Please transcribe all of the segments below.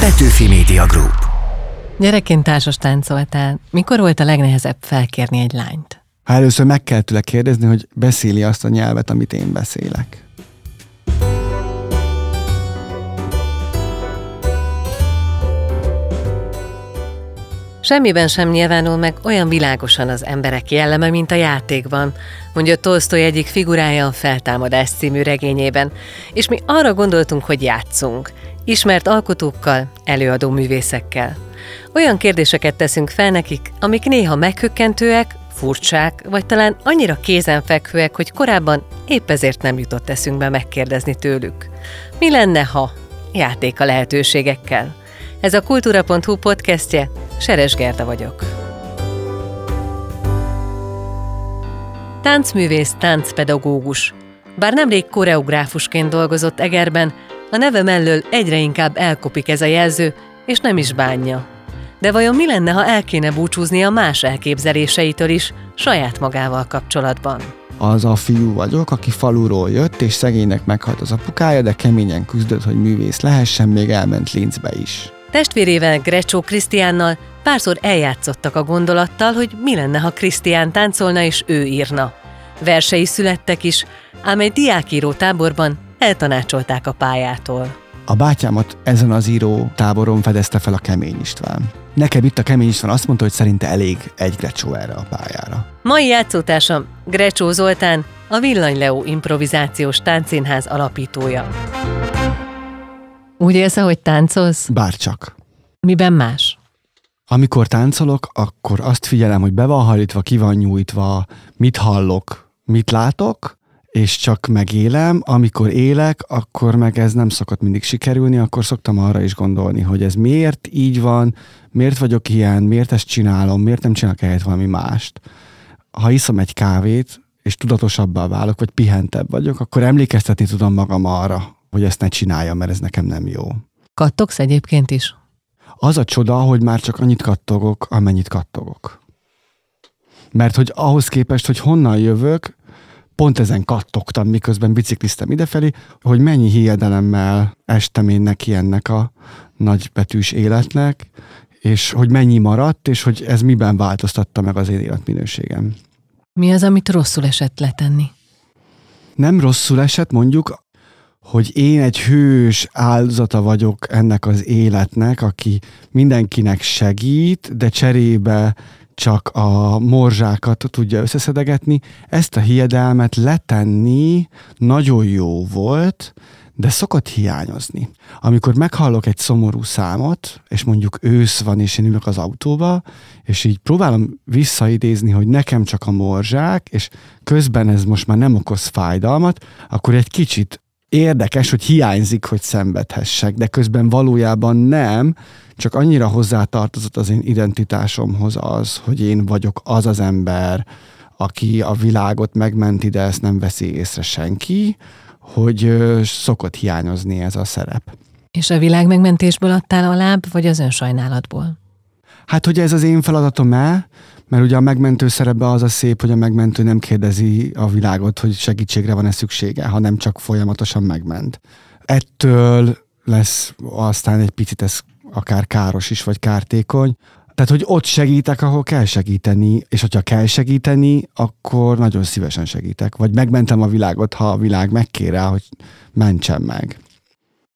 Petőfi Média Group. Gyerekként társas táncoltál. Mikor volt a legnehezebb felkérni egy lányt? Hát először meg kell tőle kérdezni, hogy beszéli azt a nyelvet, amit én beszélek. Semmiben sem nyilvánul meg olyan világosan az emberek jelleme, mint a játékban, mondja Tolstói egyik figurája a Feltámadás című regényében, és mi arra gondoltunk, hogy játszunk, ismert alkotókkal, előadó művészekkel. Olyan kérdéseket teszünk fel nekik, amik néha meghökkentőek, furcsák, vagy talán annyira kézenfekvőek, hogy korábban épp ezért nem jutott eszünkbe megkérdezni tőlük. Mi lenne, ha? Játék a lehetőségekkel. Ez a Kultúra.hu podcastje, Seres Gerda vagyok. Táncművész, táncpedagógus. Bár nemrég koreográfusként dolgozott Egerben, a neve mellől egyre inkább elkopik ez a jelző, és nem is bánja. De vajon mi lenne, ha el kéne búcsúznia más elképzeléseitől is, saját magával kapcsolatban? Az a fiú vagyok, aki faluról jött, és szegénynek meghalt az apukája, de keményen küzdött, hogy művész lehessen, még elment Linzbe is. Testvérével, Grecsó Krisztiánnal párszor eljátszottak a gondolattal, hogy mi lenne, ha Krisztián táncolna és ő írna. Versei születtek is, ám egy diákíró táborban eltanácsolták a pályától. A bátyámat ezen az író táboron fedezte fel a Kemény István. Nekem itt a Kemény István azt mondta, hogy szerinte elég egy Grecsó erre a pályára. Mai játszótársam Grecsó Zoltán, a Willany Leó Improvizációs Táncszínház alapítója. Úgy élsz, ahogy táncolsz? Bárcsak. Miben más? Amikor táncolok, akkor azt figyelem, hogy be van hajlítva, ki van nyújtva, mit hallok, mit látok, és csak megélem. Amikor élek, akkor meg ez nem szokott mindig sikerülni, akkor szoktam arra is gondolni, hogy ez miért így van, miért vagyok ilyen, miért ezt csinálom, miért nem csinálok helyett valami mást. Ha iszom egy kávét, és tudatosabbá válok, vagy pihentebb vagyok, akkor emlékeztetni tudom magam arra, hogy ezt ne csináljam, mert ez nekem nem jó. Kattogsz egyébként is? Az a csoda, hogy már csak annyit kattogok, amennyit kattogok. Mert hogy ahhoz képest, hogy honnan jövök, pont ezen kattogtam, miközben bicikliztem idefelé, hogy mennyi hiedelemmel estem én neki ennek a nagybetűs életnek, és hogy mennyi maradt, és hogy ez miben változtatta meg az én életminőségem. Mi az, amit rosszul esett letenni? Nem rosszul esett, mondjuk, hogy én egy hős áldozata vagyok ennek az életnek, aki mindenkinek segít, de cserébe csak a morzsákat tudja összeszedegetni. Ezt a hiedelmet letenni nagyon jó volt, de szokott hiányozni. Amikor meghallok egy szomorú számot, és mondjuk ősz van, és én ülök az autóba, és így próbálom visszaidézni, hogy nekem csak a morzsák, és közben ez most már nem okoz fájdalmat, akkor egy kicsit érdekes, hogy hiányzik, hogy szenvedhessek, de közben valójában nem, csak annyira hozzátartozott az én identitásomhoz az, hogy én vagyok az az ember, aki a világot megmenti, de ezt nem veszi észre senki, hogy szokott hiányozni ez a szerep. És a világmegmentésből adtál alább, vagy az önsajnálatból? Hát, hogy ez az én feladatom-e, mert ugye a megmentő szerepben az a szép, hogy a megmentő nem kérdezi a világot, hogy segítségre van-e szüksége, hanem csak folyamatosan megment. Ettől lesz aztán egy picit ez akár káros is, vagy kártékony. Tehát, hogy ott segítek, ahol kell segíteni, és hogyha kell segíteni, akkor nagyon szívesen segítek. Vagy megmentem a világot, ha a világ megkér rá, hogy mentsen meg.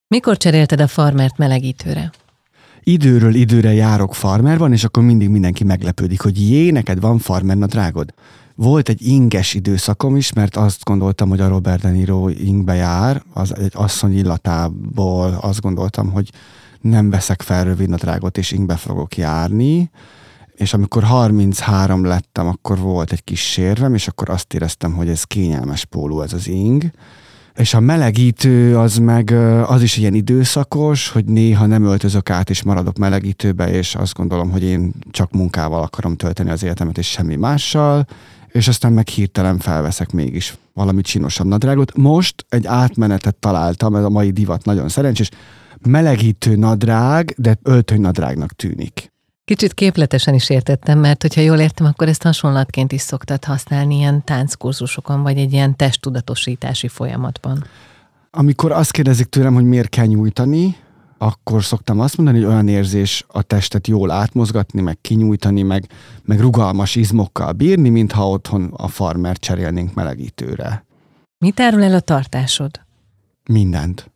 Mikor cserélted a farmert melegítőre? Időről időre járok farmerban, és akkor mindig mindenki meglepődik, hogy jé, neked van farmernadrágod. Volt egy inges időszakom is, mert azt gondoltam, hogy a Robert De Niro ingbe jár, az egy asszony illatából azt gondoltam, hogy nem veszek fel rövidnadrágot, és ingbe fogok járni. És amikor 33 lettem, akkor volt egy kis sérvem, és akkor azt éreztem, hogy ez kényelmes póló, ez az ing. És a melegítő az meg az is ilyen időszakos, hogy néha nem öltözök át, és maradok melegítőbe, és azt gondolom, hogy én csak munkával akarom tölteni az életemet, és semmi mással, és aztán meg hirtelen felveszek mégis valami csinosabb nadrágot. Most egy átmenetet találtam, ez a mai divat nagyon szerencsés, melegítő nadrág, de öltönynadrágnak tűnik. Kicsit képletesen is értettem, mert hogyha jól értem, akkor ezt hasonlatként is szoktad használni ilyen tánckurzusokon, vagy egy ilyen testtudatosítási folyamatban. Amikor azt kérdezik tőlem, hogy miért kell nyújtani, akkor szoktam azt mondani, hogy olyan érzés a testet jól átmozgatni, meg kinyújtani, meg rugalmas izmokkal bírni, mintha otthon a farmert cserélnénk melegítőre. Mit árul el a tartásod? Mindent.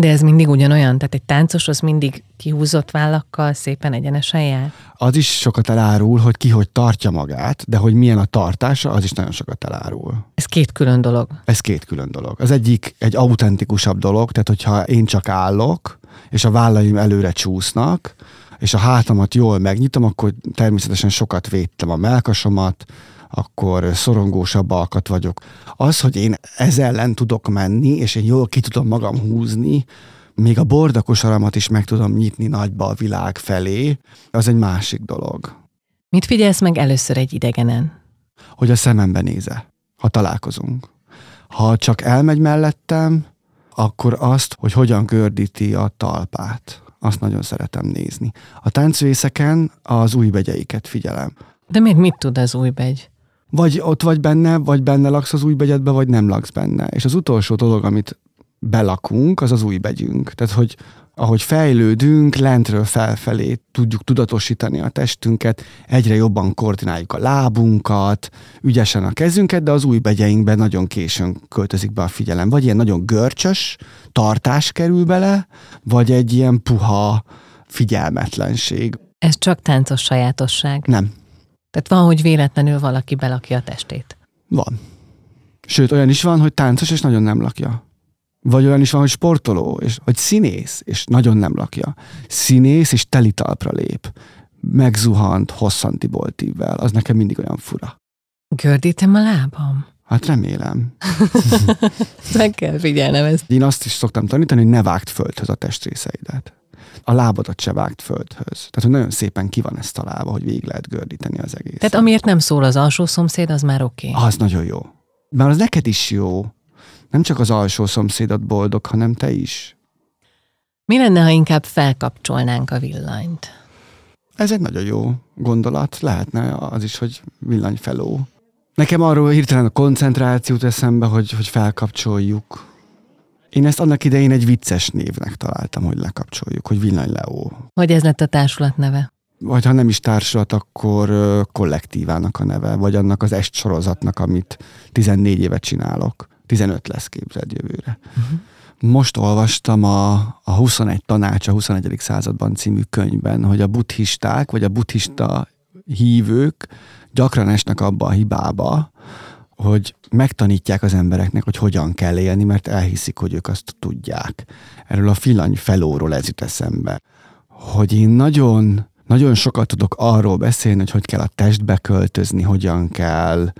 De ez mindig ugyanolyan? Tehát egy táncos az mindig kihúzott vállakkal szépen egyenesen jár? Az is sokat elárul, hogy ki hogy tartja magát, de hogy milyen a tartása, az is nagyon sokat elárul. Ez két külön dolog? Ez két külön dolog. Az egyik egy autentikusabb dolog, tehát hogyha én csak állok, és a vállaim előre csúsznak, és a hátamat jól megnyitom, akkor természetesen sokat védtem a mellkasomat, akkor szorongósabb alkat vagyok. Az, hogy én ez ellen tudok menni, és én jól ki tudom magam húzni, még a bordakosaramat is meg tudom nyitni nagyba a világ felé, az egy másik dolog. Mit figyelsz meg először egy idegenen? Hogy a szemembe néze, ha találkozunk. Ha csak elmegy mellettem, akkor azt, hogy hogyan gördíti a talpát. Azt nagyon szeretem nézni. A táncvészeken az újbegyeiket figyelem. De miért mit tud az újbegy? Vagy ott vagy benne laksz az újbegyedbe, vagy nem laksz benne. És az utolsó dolog, amit belakunk, az az újbegyünk. Tehát, hogy ahogy fejlődünk, lentről felfelé tudjuk tudatosítani a testünket, egyre jobban koordináljuk a lábunkat, ügyesen a kezünket, de az újbegyeinkben nagyon későn költözik be a figyelem. Vagy ilyen nagyon görcsös tartás kerül bele, vagy egy ilyen puha figyelmetlenség. Ez csak táncos sajátosság? Nem. Tehát van, hogy véletlenül valaki belakja a testét. Van. Sőt, olyan is van, hogy táncos, és nagyon nem lakja. Vagy olyan is van, hogy sportoló, és vagy színész, és nagyon nem lakja. Színész, és telitalpra lép. Megzuhant hosszantiboltívvel. Az nekem mindig olyan fura. Gördítem a lábam. Hát remélem. Meg kell figyelnem ezt. Én azt is szoktam tanítani, hogy ne vágd földhöz a testrészeidet. A lábadat se vágd földhöz. Tehát, hogy nagyon szépen ki van ez találva, hogy végig lehet gördíteni az egész. Tehát amiért nem szól az alsó szomszéd, az már oké. Az nagyon jó. Már az neked is jó. Nem csak az alsó szomszédod boldog, hanem te is. Mi lenne, ha inkább felkapcsolnánk a villanyt? Ez egy nagyon jó gondolat. Lehetne az is, hogy villanyfeló. Nekem arról hirtelen a koncentrációt eszembe, hogy felkapcsoljuk. Én ezt annak idején egy vicces névnek találtam, hogy lekapcsoljuk, hogy Willany Leó. Vagy ez lett a társulat neve? Vagy ha nem is társulat, akkor kollektívának a neve, vagy annak az est sorozatnak, amit 14 évet csinálok. 15 lesz, képzeld, jövőre. Uh-huh. Most olvastam a 21 tanács a 21. században című könyvben, hogy a buddhisták, vagy a buddhista hívők gyakran esnek abba a hibába, hogy megtanítják az embereknek, hogy hogyan kell élni, mert elhiszik, hogy ők azt tudják. Erről a Willany Leóról ez jut eszembe. Hogy én nagyon, nagyon sokat tudok arról beszélni, hogy kell a testbe költözni, hogyan kell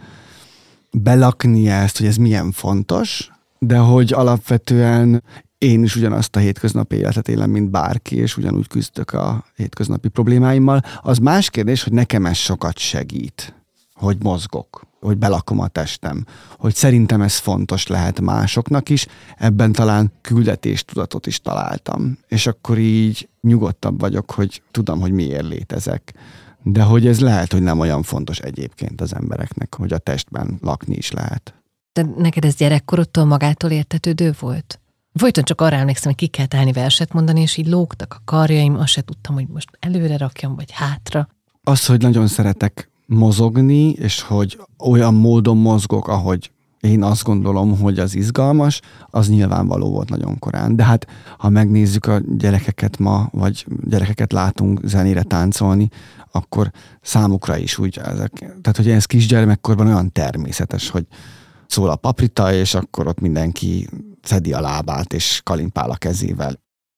belakni ezt, hogy ez milyen fontos, de hogy alapvetően én is ugyanazt a hétköznapi életet élem, mint bárki, és ugyanúgy küzdök a hétköznapi problémáimmal. Az más kérdés, hogy nekem ez sokat segít, hogy mozgok, hogy belakom a testem, hogy szerintem ez fontos lehet másoknak is, ebben talán küldetéstudatot is találtam. És akkor így nyugodtabb vagyok, hogy tudom, hogy miért létezek. De hogy ez lehet, hogy nem olyan fontos egyébként az embereknek, hogy a testben lakni is lehet. De neked ez gyerekkorodtól magától értetődő volt? Folyton csak arra emlékszem, hogy ki kellett állni verset mondani, és így lógtak a karjaim, azt se tudtam, hogy most előre rakjam, vagy hátra. Az, hogy nagyon szeretek mozogni, és hogy olyan módon mozgok, ahogy én azt gondolom, hogy az izgalmas, az nyilvánvaló volt nagyon korán. De hát, ha megnézzük a gyerekeket ma, vagy gyerekeket látunk zenére táncolni, akkor számukra is úgy ezek. Tehát, hogy ez kisgyermekkorban olyan természetes, hogy szól a paprita, és akkor ott mindenki szedi a lábát, és kalimpál a kezével.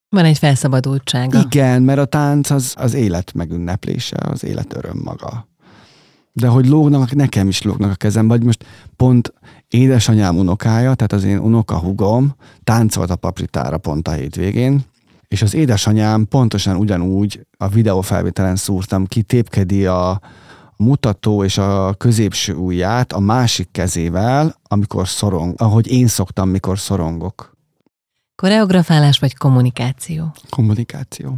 Van egy felszabadultsága. Igen, mert a tánc az élet megünneplése, az élet öröm maga. De hogy lógnak, nekem is lógnak a kezem, vagy most pont édesanyám unokája, tehát az én unokahúgom táncolt a papritára pont a hétvégén, és az édesanyám pontosan ugyanúgy a videófelvételen szúrtam ki, tépkedi a mutató és a középső ujját a másik kezével, amikor szorong, ahogy én szoktam, mikor szorongok. Koreografálás vagy kommunikáció? Kommunikáció.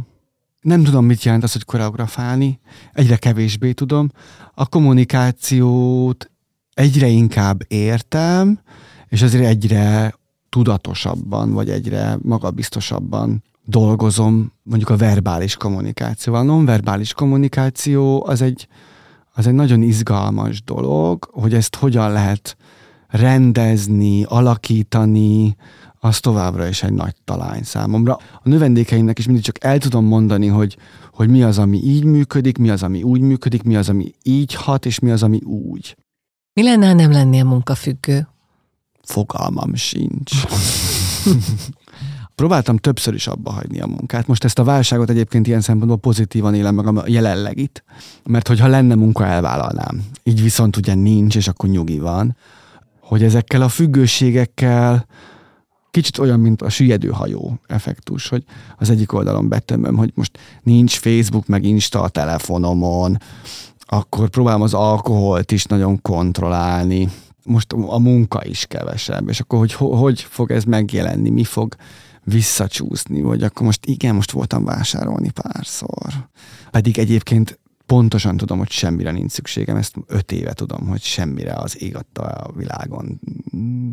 Nem tudom, mit jelent az, hogy koreografálni, egyre kevésbé tudom. A kommunikációt egyre inkább értem, és azért egyre tudatosabban, vagy egyre magabiztosabban dolgozom mondjuk a verbális kommunikációval. A nonverbális kommunikáció az egy nagyon izgalmas dolog, hogy ezt hogyan lehet rendezni, alakítani, az továbbra is egy nagy talány számomra. A növendékeimnek is mindig csak el tudom mondani, hogy mi az, ami így működik, mi az, ami úgy működik, mi az, ami így hat, és mi az, ami úgy. Mi lenne, ha nem lennél munkafüggő? Fogalmam sincs. Próbáltam többször is abba hagyni a munkát. Most ezt a válságot egyébként ilyen szempontból pozitívan élem meg a jelenlegit, mert hogyha lenne munka, elvállalnám. Így viszont ugye nincs, és akkor nyugi van. Hogy ezekkel a függőségekkel kicsit olyan, mint a süllyedő hajó effektus, hogy az egyik oldalon betömöm, hogy most nincs Facebook, meg Insta a telefonomon, akkor próbálom az alkoholt is nagyon kontrollálni. Most a munka is kevesebb, és akkor hogy fog ez megjelenni, mi fog visszacsúszni, vagy akkor most voltam vásárolni párszor. Pedig egyébként pontosan tudom, hogy semmire nincs szükségem, ezt 5 éve tudom, hogy semmire az ég adta a világon,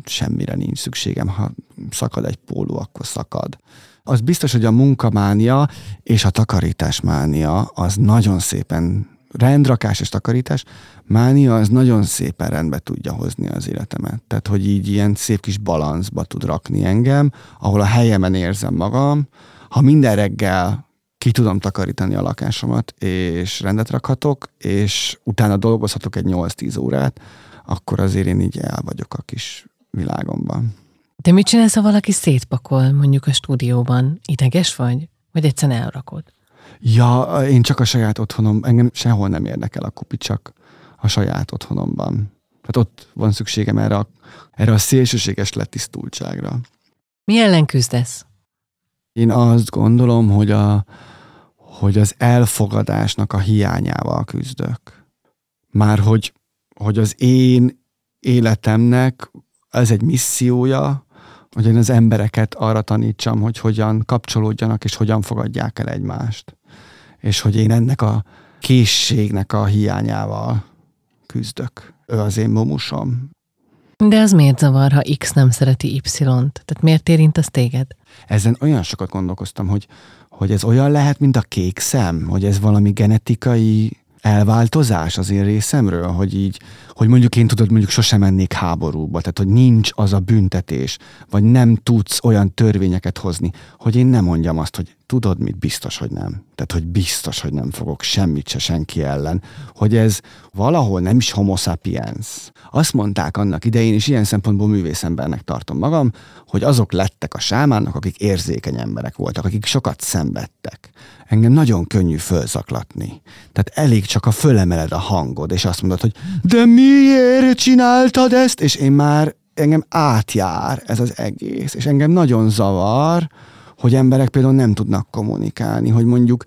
semmire nincs szükségem, ha szakad egy póló, akkor szakad. Az biztos, hogy a munkamánia és a takarításmánia az nagyon szépen, rendrakás és takarítás, mánia az nagyon szépen rendbe tudja hozni az életemet. Tehát, hogy így ilyen szép kis balanszba tud rakni engem, ahol a helyemen érzem magam. Ha minden reggel ki tudom takarítani a lakásomat, és rendet rakhatok, és utána dolgozhatok egy 8-10 órát, akkor azért én így el vagyok a kis világomban. De mit csinálsz, ha valaki szétpakol, mondjuk a stúdióban? Ideges vagy? Vagy egyszerűen elrakod? Ja, én csak a saját otthonom, engem sehol nem érdekel a kupi, csak a saját otthonomban. Hát ott van szükségem erre a szélsőséges letisztultságra. Mi ellen küzdesz? Én azt gondolom, hogy az elfogadásnak a hiányával küzdök. Márhogy az én életemnek ez egy missziója, hogy én az embereket arra tanítsam, hogy hogyan kapcsolódjanak és hogyan fogadják el egymást. És hogy én ennek a készségnek a hiányával küzdök. Ő az én momusom. De az miért zavar, ha X nem szereti Y-t? Tehát miért érint az téged? Ezen olyan sokat gondolkoztam, hogy ez olyan lehet, mint a kék szem, hogy ez valami genetikai elváltozás az én részemről, hogy mondjuk én mondjuk sosem mennék háborúba, tehát hogy nincs az a büntetés, vagy nem tudsz olyan törvényeket hozni, hogy én nem mondjam azt, hogy tudod mit, biztos, hogy nem. Tehát, hogy biztos, hogy nem fogok semmit se senki ellen, hogy ez valahol nem is homo sapiens. Azt mondták annak idején, és ilyen szempontból művészembernek tartom magam, hogy azok lettek a sámánok, akik érzékeny emberek voltak, akik sokat szenvedtek. Engem nagyon könnyű fölzaklatni. Tehát elég csak a fölemeled a hangod, és azt mondod, hogy de miért csináltad ezt? És engem átjár ez az egész, és engem nagyon zavar, hogy emberek például nem tudnak kommunikálni, hogy mondjuk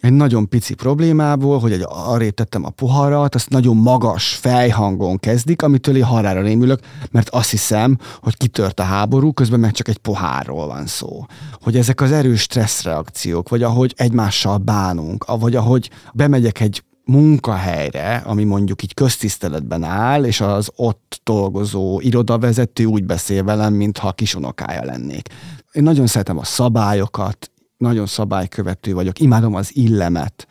egy nagyon pici problémából, hogy arrébb tettem a poharat, azt nagyon magas fejhangon kezdik, amitől én halálra rémülök, mert azt hiszem, hogy kitört a háború, közben meg csak egy pohárról van szó. Hogy ezek az erős stresszreakciók, vagy ahogy egymással bánunk, vagy ahogy bemegyek egy munkahelyre, ami mondjuk így köztiszteletben áll, és az ott dolgozó irodavezető úgy beszél velem, mintha kisunokája lennék. Én nagyon szeretem a szabályokat, nagyon szabálykövető vagyok, imádom az illemet,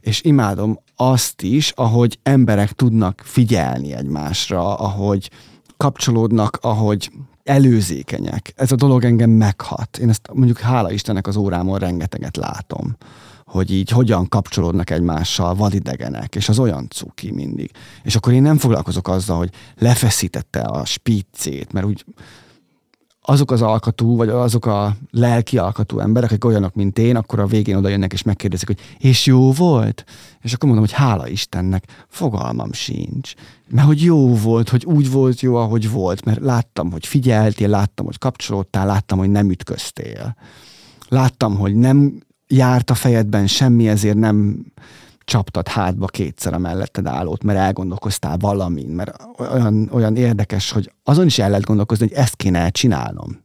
és imádom azt is, ahogy emberek tudnak figyelni egymásra, ahogy kapcsolódnak, ahogy előzékenyek. Ez a dolog engem meghat. Én ezt mondjuk hála Istennek az órámon rengeteget látom, hogy így hogyan kapcsolódnak egymással vadidegenek, és az olyan cuki mindig. És akkor én nem foglalkozok azzal, hogy lefeszítette a spiccét, mert úgy azok az alkatú, vagy azok a lelki alkatú emberek, akik olyanok, mint én, akkor a végén oda jönnek, és megkérdezik, hogy és jó volt? És akkor mondom, hogy hála Istennek, fogalmam sincs. Mert hogy jó volt, hogy úgy volt jó, ahogy volt, mert láttam, hogy figyeltél, láttam, hogy kapcsolódtál, láttam, hogy nem ütköztél. Láttam, hogy nem járt a fejedben semmi, ezért nem csaptad hátba kétszer a melletted állót, mert elgondolkoztál valamin, mert olyan érdekes, hogy azon is el lehet gondolkozni, hogy ezt kéne csinálnom.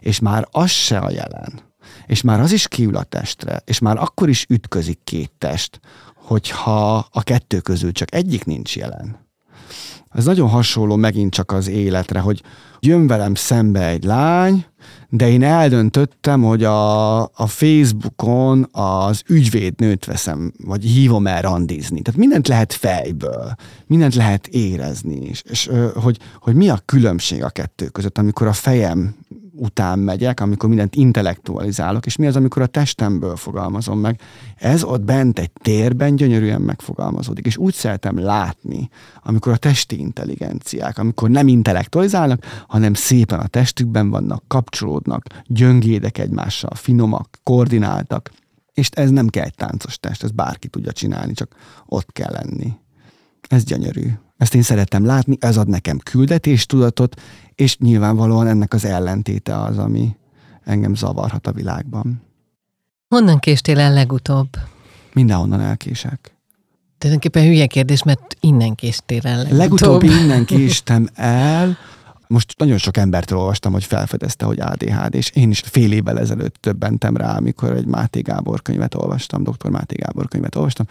És már az se a jelen. És már az is kiül a testre, és már akkor is ütközik két test, hogyha a kettő közül csak egyik nincs jelen. Ez nagyon hasonló megint csak az életre, hogy jön velem szembe egy lány, de én eldöntöttem, hogy a Facebookon az ügyvédnőt veszem, vagy hívom el randizni. Tehát mindent lehet fejből, mindent lehet érezni is. És hogy mi a különbség a kettő között, amikor a fejem után megyek, amikor mindent intellektualizálok, és mi az, amikor a testemből fogalmazom meg. Ez ott bent egy térben gyönyörűen megfogalmazódik, és úgy szeretem látni, amikor a testi intelligenciák, amikor nem intellektualizálnak, hanem szépen a testükben vannak, kapcsolódnak, gyöngédek egymással, finomak, koordináltak, és ez nem kell egy táncos test, ez bárki tudja csinálni, csak ott kell lenni. Ez gyönyörű. Ezt én szeretem látni, ez ad nekem küldetéstudatot, és nyilvánvalóan ennek az ellentéte az, ami engem zavarhat a világban. Honnan késtél el legutóbb? Mindenhonnan elkések. Tulajdonképpen hülye kérdés, mert innen késtél el legutóbb. Legutóbb innen késtem el. Most nagyon sok embertől olvastam, hogy felfedezte, hogy ADHD, és én is fél évvel ezelőtt döbbentem rá, amikor egy Máté Gábor könyvet olvastam, dr. Máté Gábor könyvet olvastam.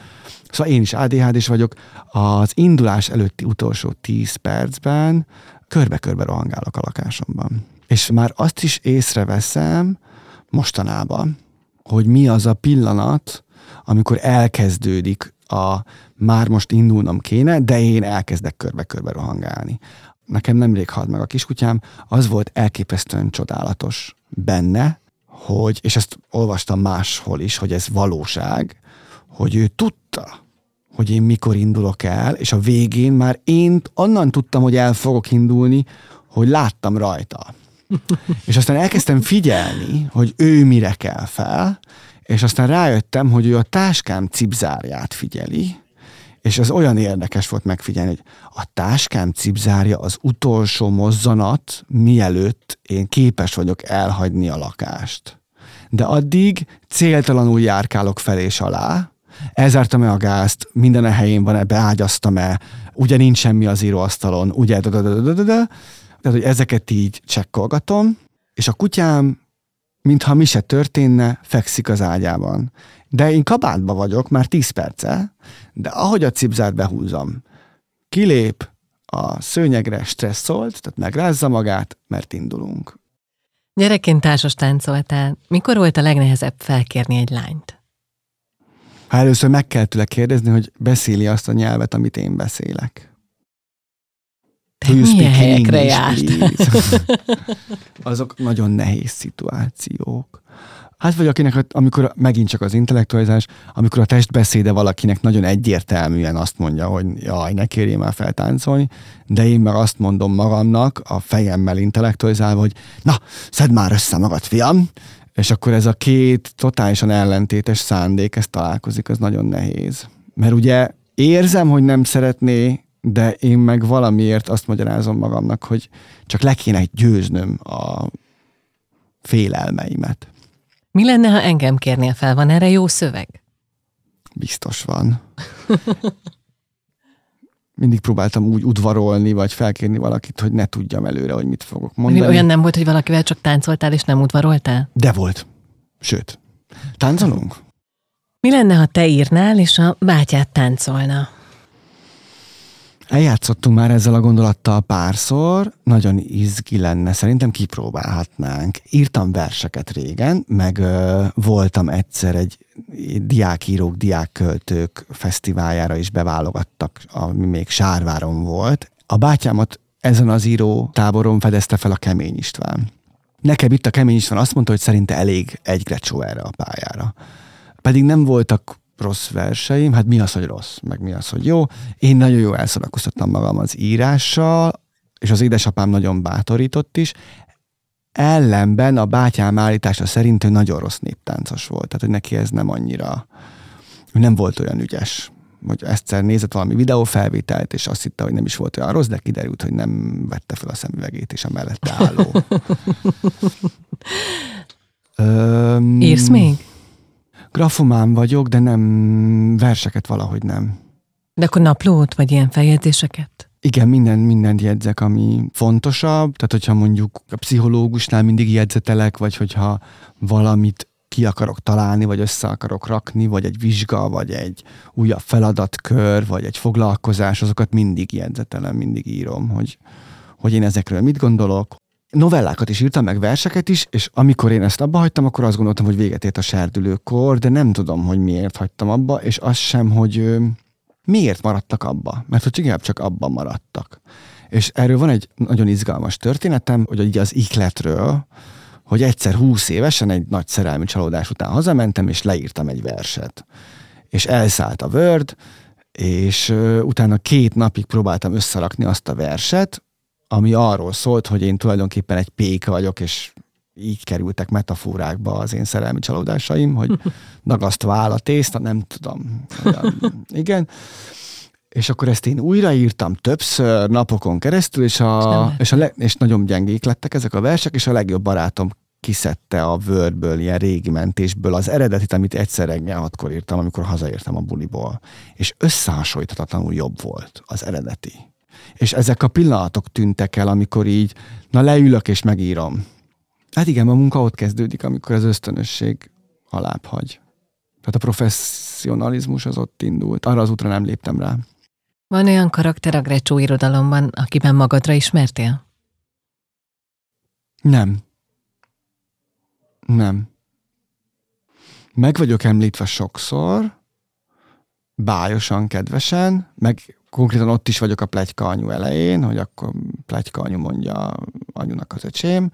Szóval én is ADHD-s vagyok. Az indulás előtti utolsó 10 percben körbe-körbe rohangálok a lakásomban. És már azt is észreveszem mostanában, hogy mi az a pillanat, amikor elkezdődik a már most indulnom kéne, de én elkezdek körbe-körbe rohangálni. Nekem nemrég halt meg a kiskutyám, az volt elképesztően csodálatos benne, hogy, és ezt olvastam máshol is, hogy ez valóság, hogy ő tudta, hogy én mikor indulok el, és a végén már én onnan tudtam, hogy el fogok indulni, hogy láttam rajta. És aztán elkezdtem figyelni, hogy ő mire kell fel, és aztán rájöttem, hogy ő a táskám cipzárját figyeli, és ez olyan érdekes volt megfigyelni, hogy a táskám cipzárja az utolsó mozzanat, mielőtt én képes vagyok elhagyni a lakást. De addig céltalanul járkálok fel és alá, elzártam-e a gázt, minden a helyén van-e, beágyaztam-e, ugye nincs semmi az íróasztalon, ugye, tehát, hogy ezeket így csekkolgatom, és a kutyám, mintha mi se történne, fekszik az ágyában. De én kabátban vagyok már 10 perce, de ahogy a cipzárt behúzom, kilép a szőnyegre, stresszolt, tehát megrázza magát, mert indulunk. Gyerekként társas táncoltál. Mikor volt a legnehezebb felkérni egy lányt? Hát először meg kell tőle kérdezni, hogy beszéli azt a nyelvet, amit én beszélek. Te milyen helyekre járt? Azok nagyon nehéz szituációk. Hát vagy akinek, amikor megint csak az intellektualizás, amikor a testbeszéde valakinek nagyon egyértelműen azt mondja, hogy jaj, ne kérjél már feltáncolni, de én meg azt mondom magamnak, a fejemmel intellektualizálva, hogy na, szedd már össze magad, fiam! És akkor ez a két totálisan ellentétes szándék, ez találkozik, ez nagyon nehéz. Mert ugye érzem, hogy nem szeretné, de én meg valamiért azt magyarázom magamnak, hogy csak le kéne győznöm a félelmeimet. Mi lenne, ha engem kérnél fel? Van erre jó szöveg? Biztos van. Mindig próbáltam úgy udvarolni, vagy felkérni valakit, hogy ne tudjam előre, hogy mit fogok mondani. Olyan nem volt, hogy valakivel csak táncoltál, és nem udvaroltál? De volt. Sőt, táncolunk. Mi lenne, ha te írnál, és a bátyád táncolna? Eljátszottunk már ezzel a gondolattal párszor, nagyon izgi lenne, szerintem kipróbálhatnánk. Írtam verseket régen, meg voltam egyszer egy diákírók, diákköltők fesztiváljára is beválogattak, ami még Sárváron volt. A bátyámat ezen az író táboron fedezte fel a Kemény István. Nekem itt a Kemény István azt mondta, hogy szerinte elég egy Grecsó erre a pályára. Pedig nem voltak rossz verseim, hát mi az, hogy rossz, meg mi az, hogy jó. Én nagyon jól elszorakoztattam magam az írással, és az édesapám nagyon bátorított is. Ellenben a bátyám állítása szerint ő nagyon rossz néptáncos volt, tehát hogy neki ez nem annyira, ő nem volt olyan ügyes. Hogy egyszer nézett valami videófelvételt, és azt hitte, hogy nem is volt olyan rossz, de kiderült, hogy nem vette fel a szemüvegét, és a mellette álló. Írsz még? Grafomán vagyok, de nem verseket valahogy nem. De akkor naplót, vagy ilyen feljegyzéseket? Igen, mindent jegyzek, ami fontosabb. Tehát, hogyha mondjuk a pszichológusnál mindig jegyzetelek, vagy hogyha valamit ki akarok találni, vagy össze akarok rakni, vagy egy vizsga, vagy egy újabb feladatkör, vagy egy foglalkozás, azokat mindig jegyzetelem, mindig írom, hogy én ezekről mit gondolok. Novellákat is írtam, meg verseket is, és amikor én ezt abba hagytam, akkor azt gondoltam, hogy véget ért a serdülőkor, de nem tudom, hogy miért hagytam abba, és az sem, hogy miért maradtak abba, mert hogy inkább csak abban maradtak. És erről van egy nagyon izgalmas történetem, hogy így az ihletről, hogy egyszer 20 évesen egy nagy szerelmi csalódás után hazamentem, és leírtam egy verset. És elszállt a Word, és utána 2 napig próbáltam összerakni azt a verset, ami arról szólt, hogy én tulajdonképpen egy péka vagyok, és így kerültek metaforákba az én szerelmi csalódásaim, hogy dagasztva áll a tészta, nem tudom. Igen. És akkor ezt én újraírtam többször napokon keresztül, és nagyon gyengék lettek ezek a versek, és a legjobb barátom kiszedte a Wordből, ilyen régi mentésből az eredetit, amit egyszer reggel 6-kor írtam, amikor hazaértem a buliból. És összehasonlíthatatlanul jobb volt az eredeti. És ezek a pillanatok tűntek el, amikor így, na leülök és megírom. Hát igen, a munka ott kezdődik, amikor az ösztönösség alább hagy. Tehát a professzionalizmus az ott indult. Arra az útra nem léptem rá. Van olyan karakter a Grecsó irodalomban, akiben magadra ismertél? Nem. Meg vagyok említve sokszor, bájosan, kedvesen, meg konkrétan ott is vagyok a pletyka anyu elején, hogy akkor pletyka anyu mondja anyunak az öcsém,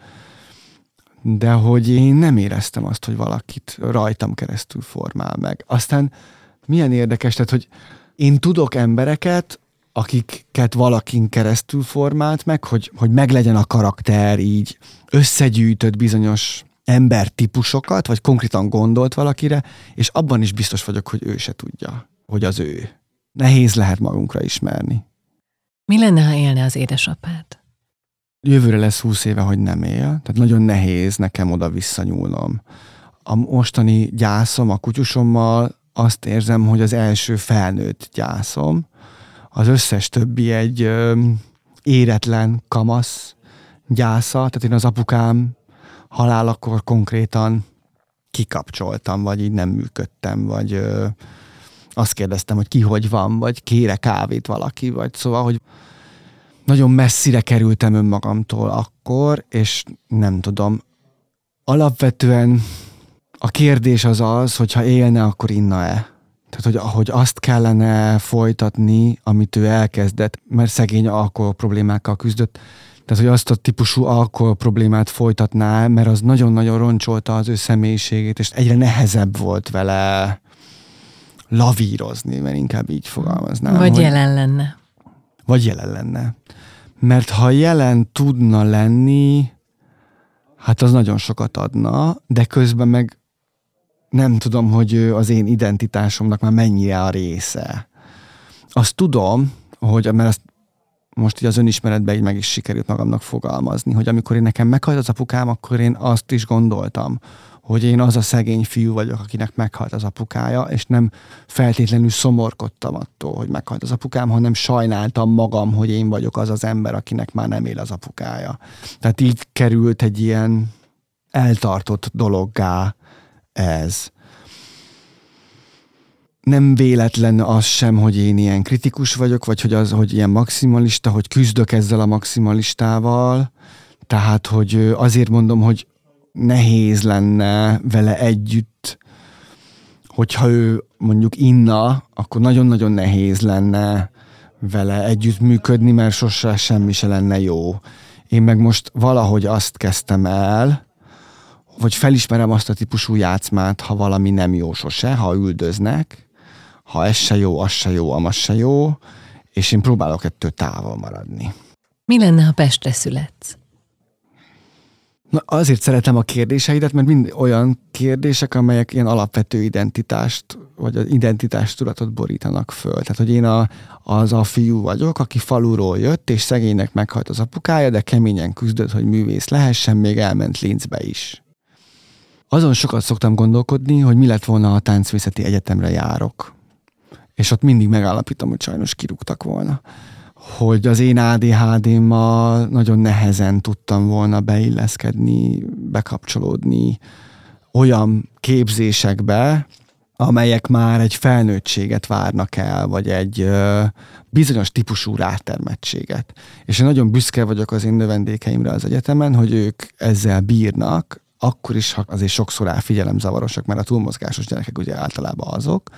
de hogy én nem éreztem azt, hogy valakit rajtam keresztül formál meg. Aztán milyen érdekes, tehát, hogy én tudok embereket, akiket valakin keresztül formált meg, hogy meglegyen a karakter, így összegyűjtött bizonyos embertípusokat, vagy konkrétan gondolt valakire, és abban is biztos vagyok, hogy ő se tudja, hogy az ő. Nehéz lehet magunkra ismerni. Mi lenne, ha élne az édesapád? Jövőre lesz 20 éve, hogy nem él, tehát nagyon nehéz nekem oda visszanyúlnom. A mostani gyászom a kutyusommal, azt érzem, hogy az első felnőtt gyászom. Az összes többi egy éretlen kamasz gyásza, tehát én az apukám halálakor konkrétan kikapcsoltam, vagy így nem működtem, vagy azt kérdeztem, hogy ki hogy van, vagy kére kávét valaki, vagy szóval, hogy nagyon messzire kerültem önmagamtól akkor, és nem tudom. Alapvetően a kérdés az az, hogy ha élne, akkor inna-e? Tehát, hogy azt kellene folytatni, amit ő elkezdett, mert szegény alkohol problémákkal küzdött. Tehát, hogy azt a típusú alkohol problémát folytatná, mert az nagyon-nagyon roncsolta az ő személyiségét, és egyre nehezebb volt vele lavírozni, mert inkább így fogalmaznám. Vagy jelen lenne. Mert ha jelen tudna lenni, hát az nagyon sokat adna, de közben meg nem tudom, hogy az én identitásomnak már mennyire a része. Azt tudom, hogy, mert azt most így az önismeretben így meg is sikerült magamnak fogalmazni, hogy amikor én nekem meghalt az apukám, akkor én azt is gondoltam, hogy én az a szegény fiú vagyok, akinek meghalt az apukája, és nem feltétlenül szomorkodtam attól, hogy meghalt az apukám, hanem sajnáltam magam, hogy én vagyok az az ember, akinek már nem él az apukája. Tehát így került egy ilyen eltartott dologgá ez. Nem véletlen az sem, hogy én ilyen kritikus vagyok, vagy hogy ilyen maximalista, hogy küzdök ezzel a maximalistával. Tehát, hogy azért mondom, hogy nehéz lenne vele együtt, hogyha ő mondjuk inna, akkor nagyon-nagyon nehéz lenne vele együtt működni, mert sose semmi se lenne jó. Én meg most valahogy azt kezdtem el, hogy felismerem azt a típusú játszmát, ha valami nem jó sose, ha üldöznek, ha ez se jó, az se jó, amaz se jó, és én próbálok ettől távol maradni. Mi lenne, ha Pestre születsz? Na, azért szeretem a kérdéseidet, mert mind olyan kérdések, amelyek ilyen alapvető identitást, vagy az identitástudatot borítanak föl. Tehát, hogy én az a fiú vagyok, aki faluról jött, és szegénynek meghalt az apukája, de keményen küzdött, hogy művész lehessen, még elment Linzbe is. Azon sokat szoktam gondolkodni, hogy mi lett volna, ha a táncvészeti egyetemre járok. És ott mindig megállapítom, hogy sajnos kirúgtak volna. Hogy az én ADHD-mmal nagyon nehezen tudtam volna beilleszkedni, bekapcsolódni olyan képzésekbe, amelyek már egy felnőttséget várnak el, vagy egy bizonyos típusú rátermettséget. És én nagyon büszke vagyok az én növendékeimre az egyetemen, hogy ők ezzel bírnak, akkor is, ha azért sokszor elfigyelemzavarosak, mert a túlmozgásos gyerekek ugye általában azok,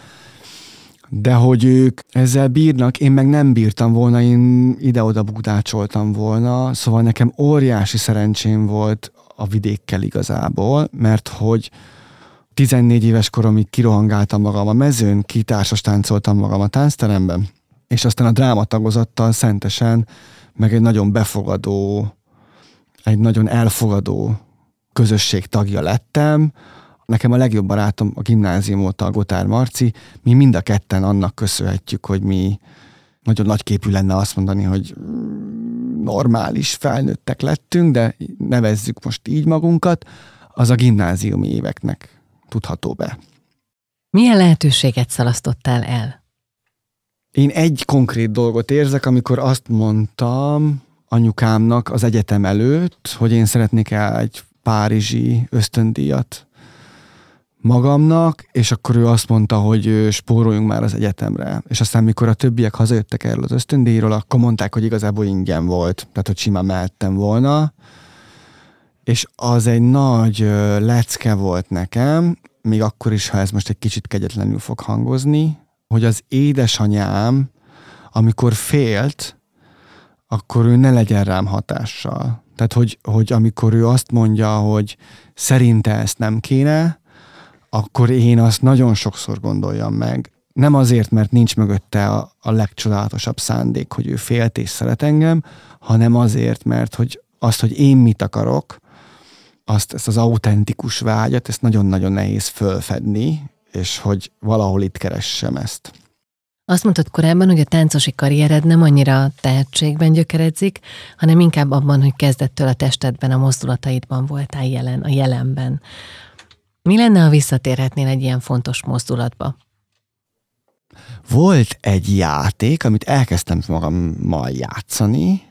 de hogy ők ezzel bírnak, én meg nem bírtam volna, én ide-oda bugdácsoltam volna, szóval nekem óriási szerencsém volt a vidékkel igazából, mert hogy 14 éves koromig kirohangáltam magam a mezőn, kitársas táncoltam magam a táncteremben, és aztán a drámatagozattal szentesen, meg egy nagyon befogadó, egy nagyon elfogadó közösség tagja lettem. Nekem a legjobb barátom a gimnázium óta a Gotár Marci, mi mind a ketten annak köszönhetjük, hogy mi nagyon nagyképű lenne azt mondani, hogy normális felnőttek lettünk, de nevezzük most így magunkat, az a gimnáziumi éveknek tudható be. Milyen lehetőséget szalasztottál el? Én egy konkrét dolgot érzek, amikor azt mondtam anyukámnak az egyetem előtt, hogy én szeretnék el egy párizsi ösztöndíjat magamnak, és akkor ő azt mondta, hogy spóroljunk már az egyetemre. És aztán, mikor a többiek hazajöttek erről az ösztöndíjról, akkor mondták, hogy igazából ingyen volt, tehát hogy simán mehettem volna. És az egy nagy lecke volt nekem, még akkor is, ha ez most egy kicsit kegyetlenül fog hangozni, hogy az édesanyám, amikor félt, akkor ő ne legyen rám hatással. Tehát, hogy amikor ő azt mondja, hogy szerinte ezt nem kéne, akkor én azt nagyon sokszor gondoljam meg. Nem azért, mert nincs mögötte a legcsodálatosabb szándék, hogy ő félt és szeret engem, hanem azért, mert hogy azt, hogy én mit akarok, ezt az autentikus vágyat, ezt nagyon-nagyon nehéz fölfedni, és hogy valahol itt keressem ezt. Azt mondtad korábban, hogy a táncosi karriered nem annyira tehetségben gyökeredzik, hanem inkább abban, hogy kezdettől a testedben, a mozdulataidban voltál jelen, a jelenben. Mi lenne, ha visszatérhetnél egy ilyen fontos mozdulatba? Volt egy játék, amit elkezdtem magammal játszani.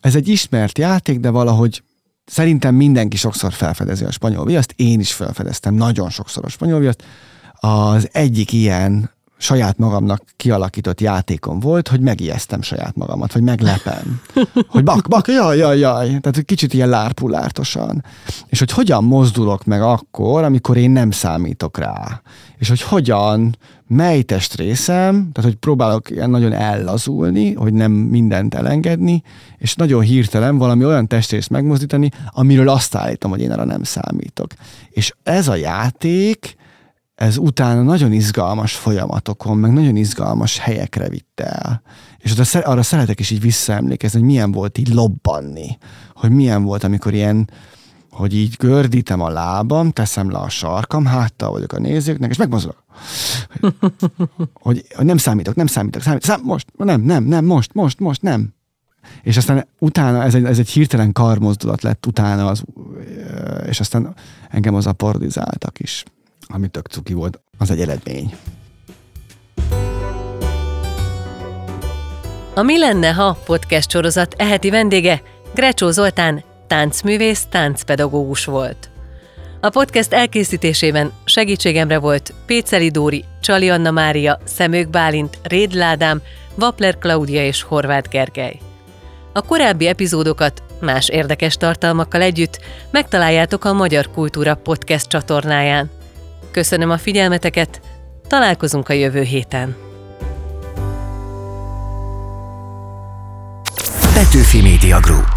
Ez egy ismert játék, de valahogy szerintem mindenki sokszor felfedezi a spanyol viaszt, én is felfedeztem nagyon sokszor a spanyol viaszt. Az egyik ilyen saját magamnak kialakított játékom volt, hogy megijesztem saját magamat, vagy meglepem. Hogy bak, jaj. Tehát kicsit ilyen lárpulártosan. És hogy hogyan mozdulok meg akkor, amikor én nem számítok rá. És hogy hogyan, mely testrészem, tehát hogy próbálok ilyen nagyon ellazulni, hogy nem mindent elengedni, és nagyon hirtelen valami olyan testrészt megmozdítani, amiről azt állítom, hogy én arra nem számítok. És ez a játék, ez utána nagyon izgalmas folyamatokon, meg nagyon izgalmas helyekre vitt el. És arra szeretek is így visszaemlékezni, hogy milyen volt így lobbanni, hogy milyen volt, amikor ilyen, hogy így gördítem a lábam, teszem le a sarkam, háttal vagyok a nézőknek, és megmozdulok. Hogy nem számítok, most nem. És aztán utána, ez egy hirtelen karmozdulat lett utána, és aztán engem az parodizáltak is. Ami tök cuki volt, az egy eredmény. A Mi lenne, ha podcast sorozat eheti vendége Grecsó Zoltán táncművész, táncpedagógus volt. A podcast elkészítésében segítségemre volt Péceli Dóri, Csali Anna Mária, Szemők Bálint, Réd Ládám, Vapler Klaudia és Horváth Gergely. A korábbi epizódokat más érdekes tartalmakkal együtt megtaláljátok a Magyar Kultúra podcast csatornáján. Köszönöm a figyelmeteket, találkozunk a jövő héten. Petőfi Média Group.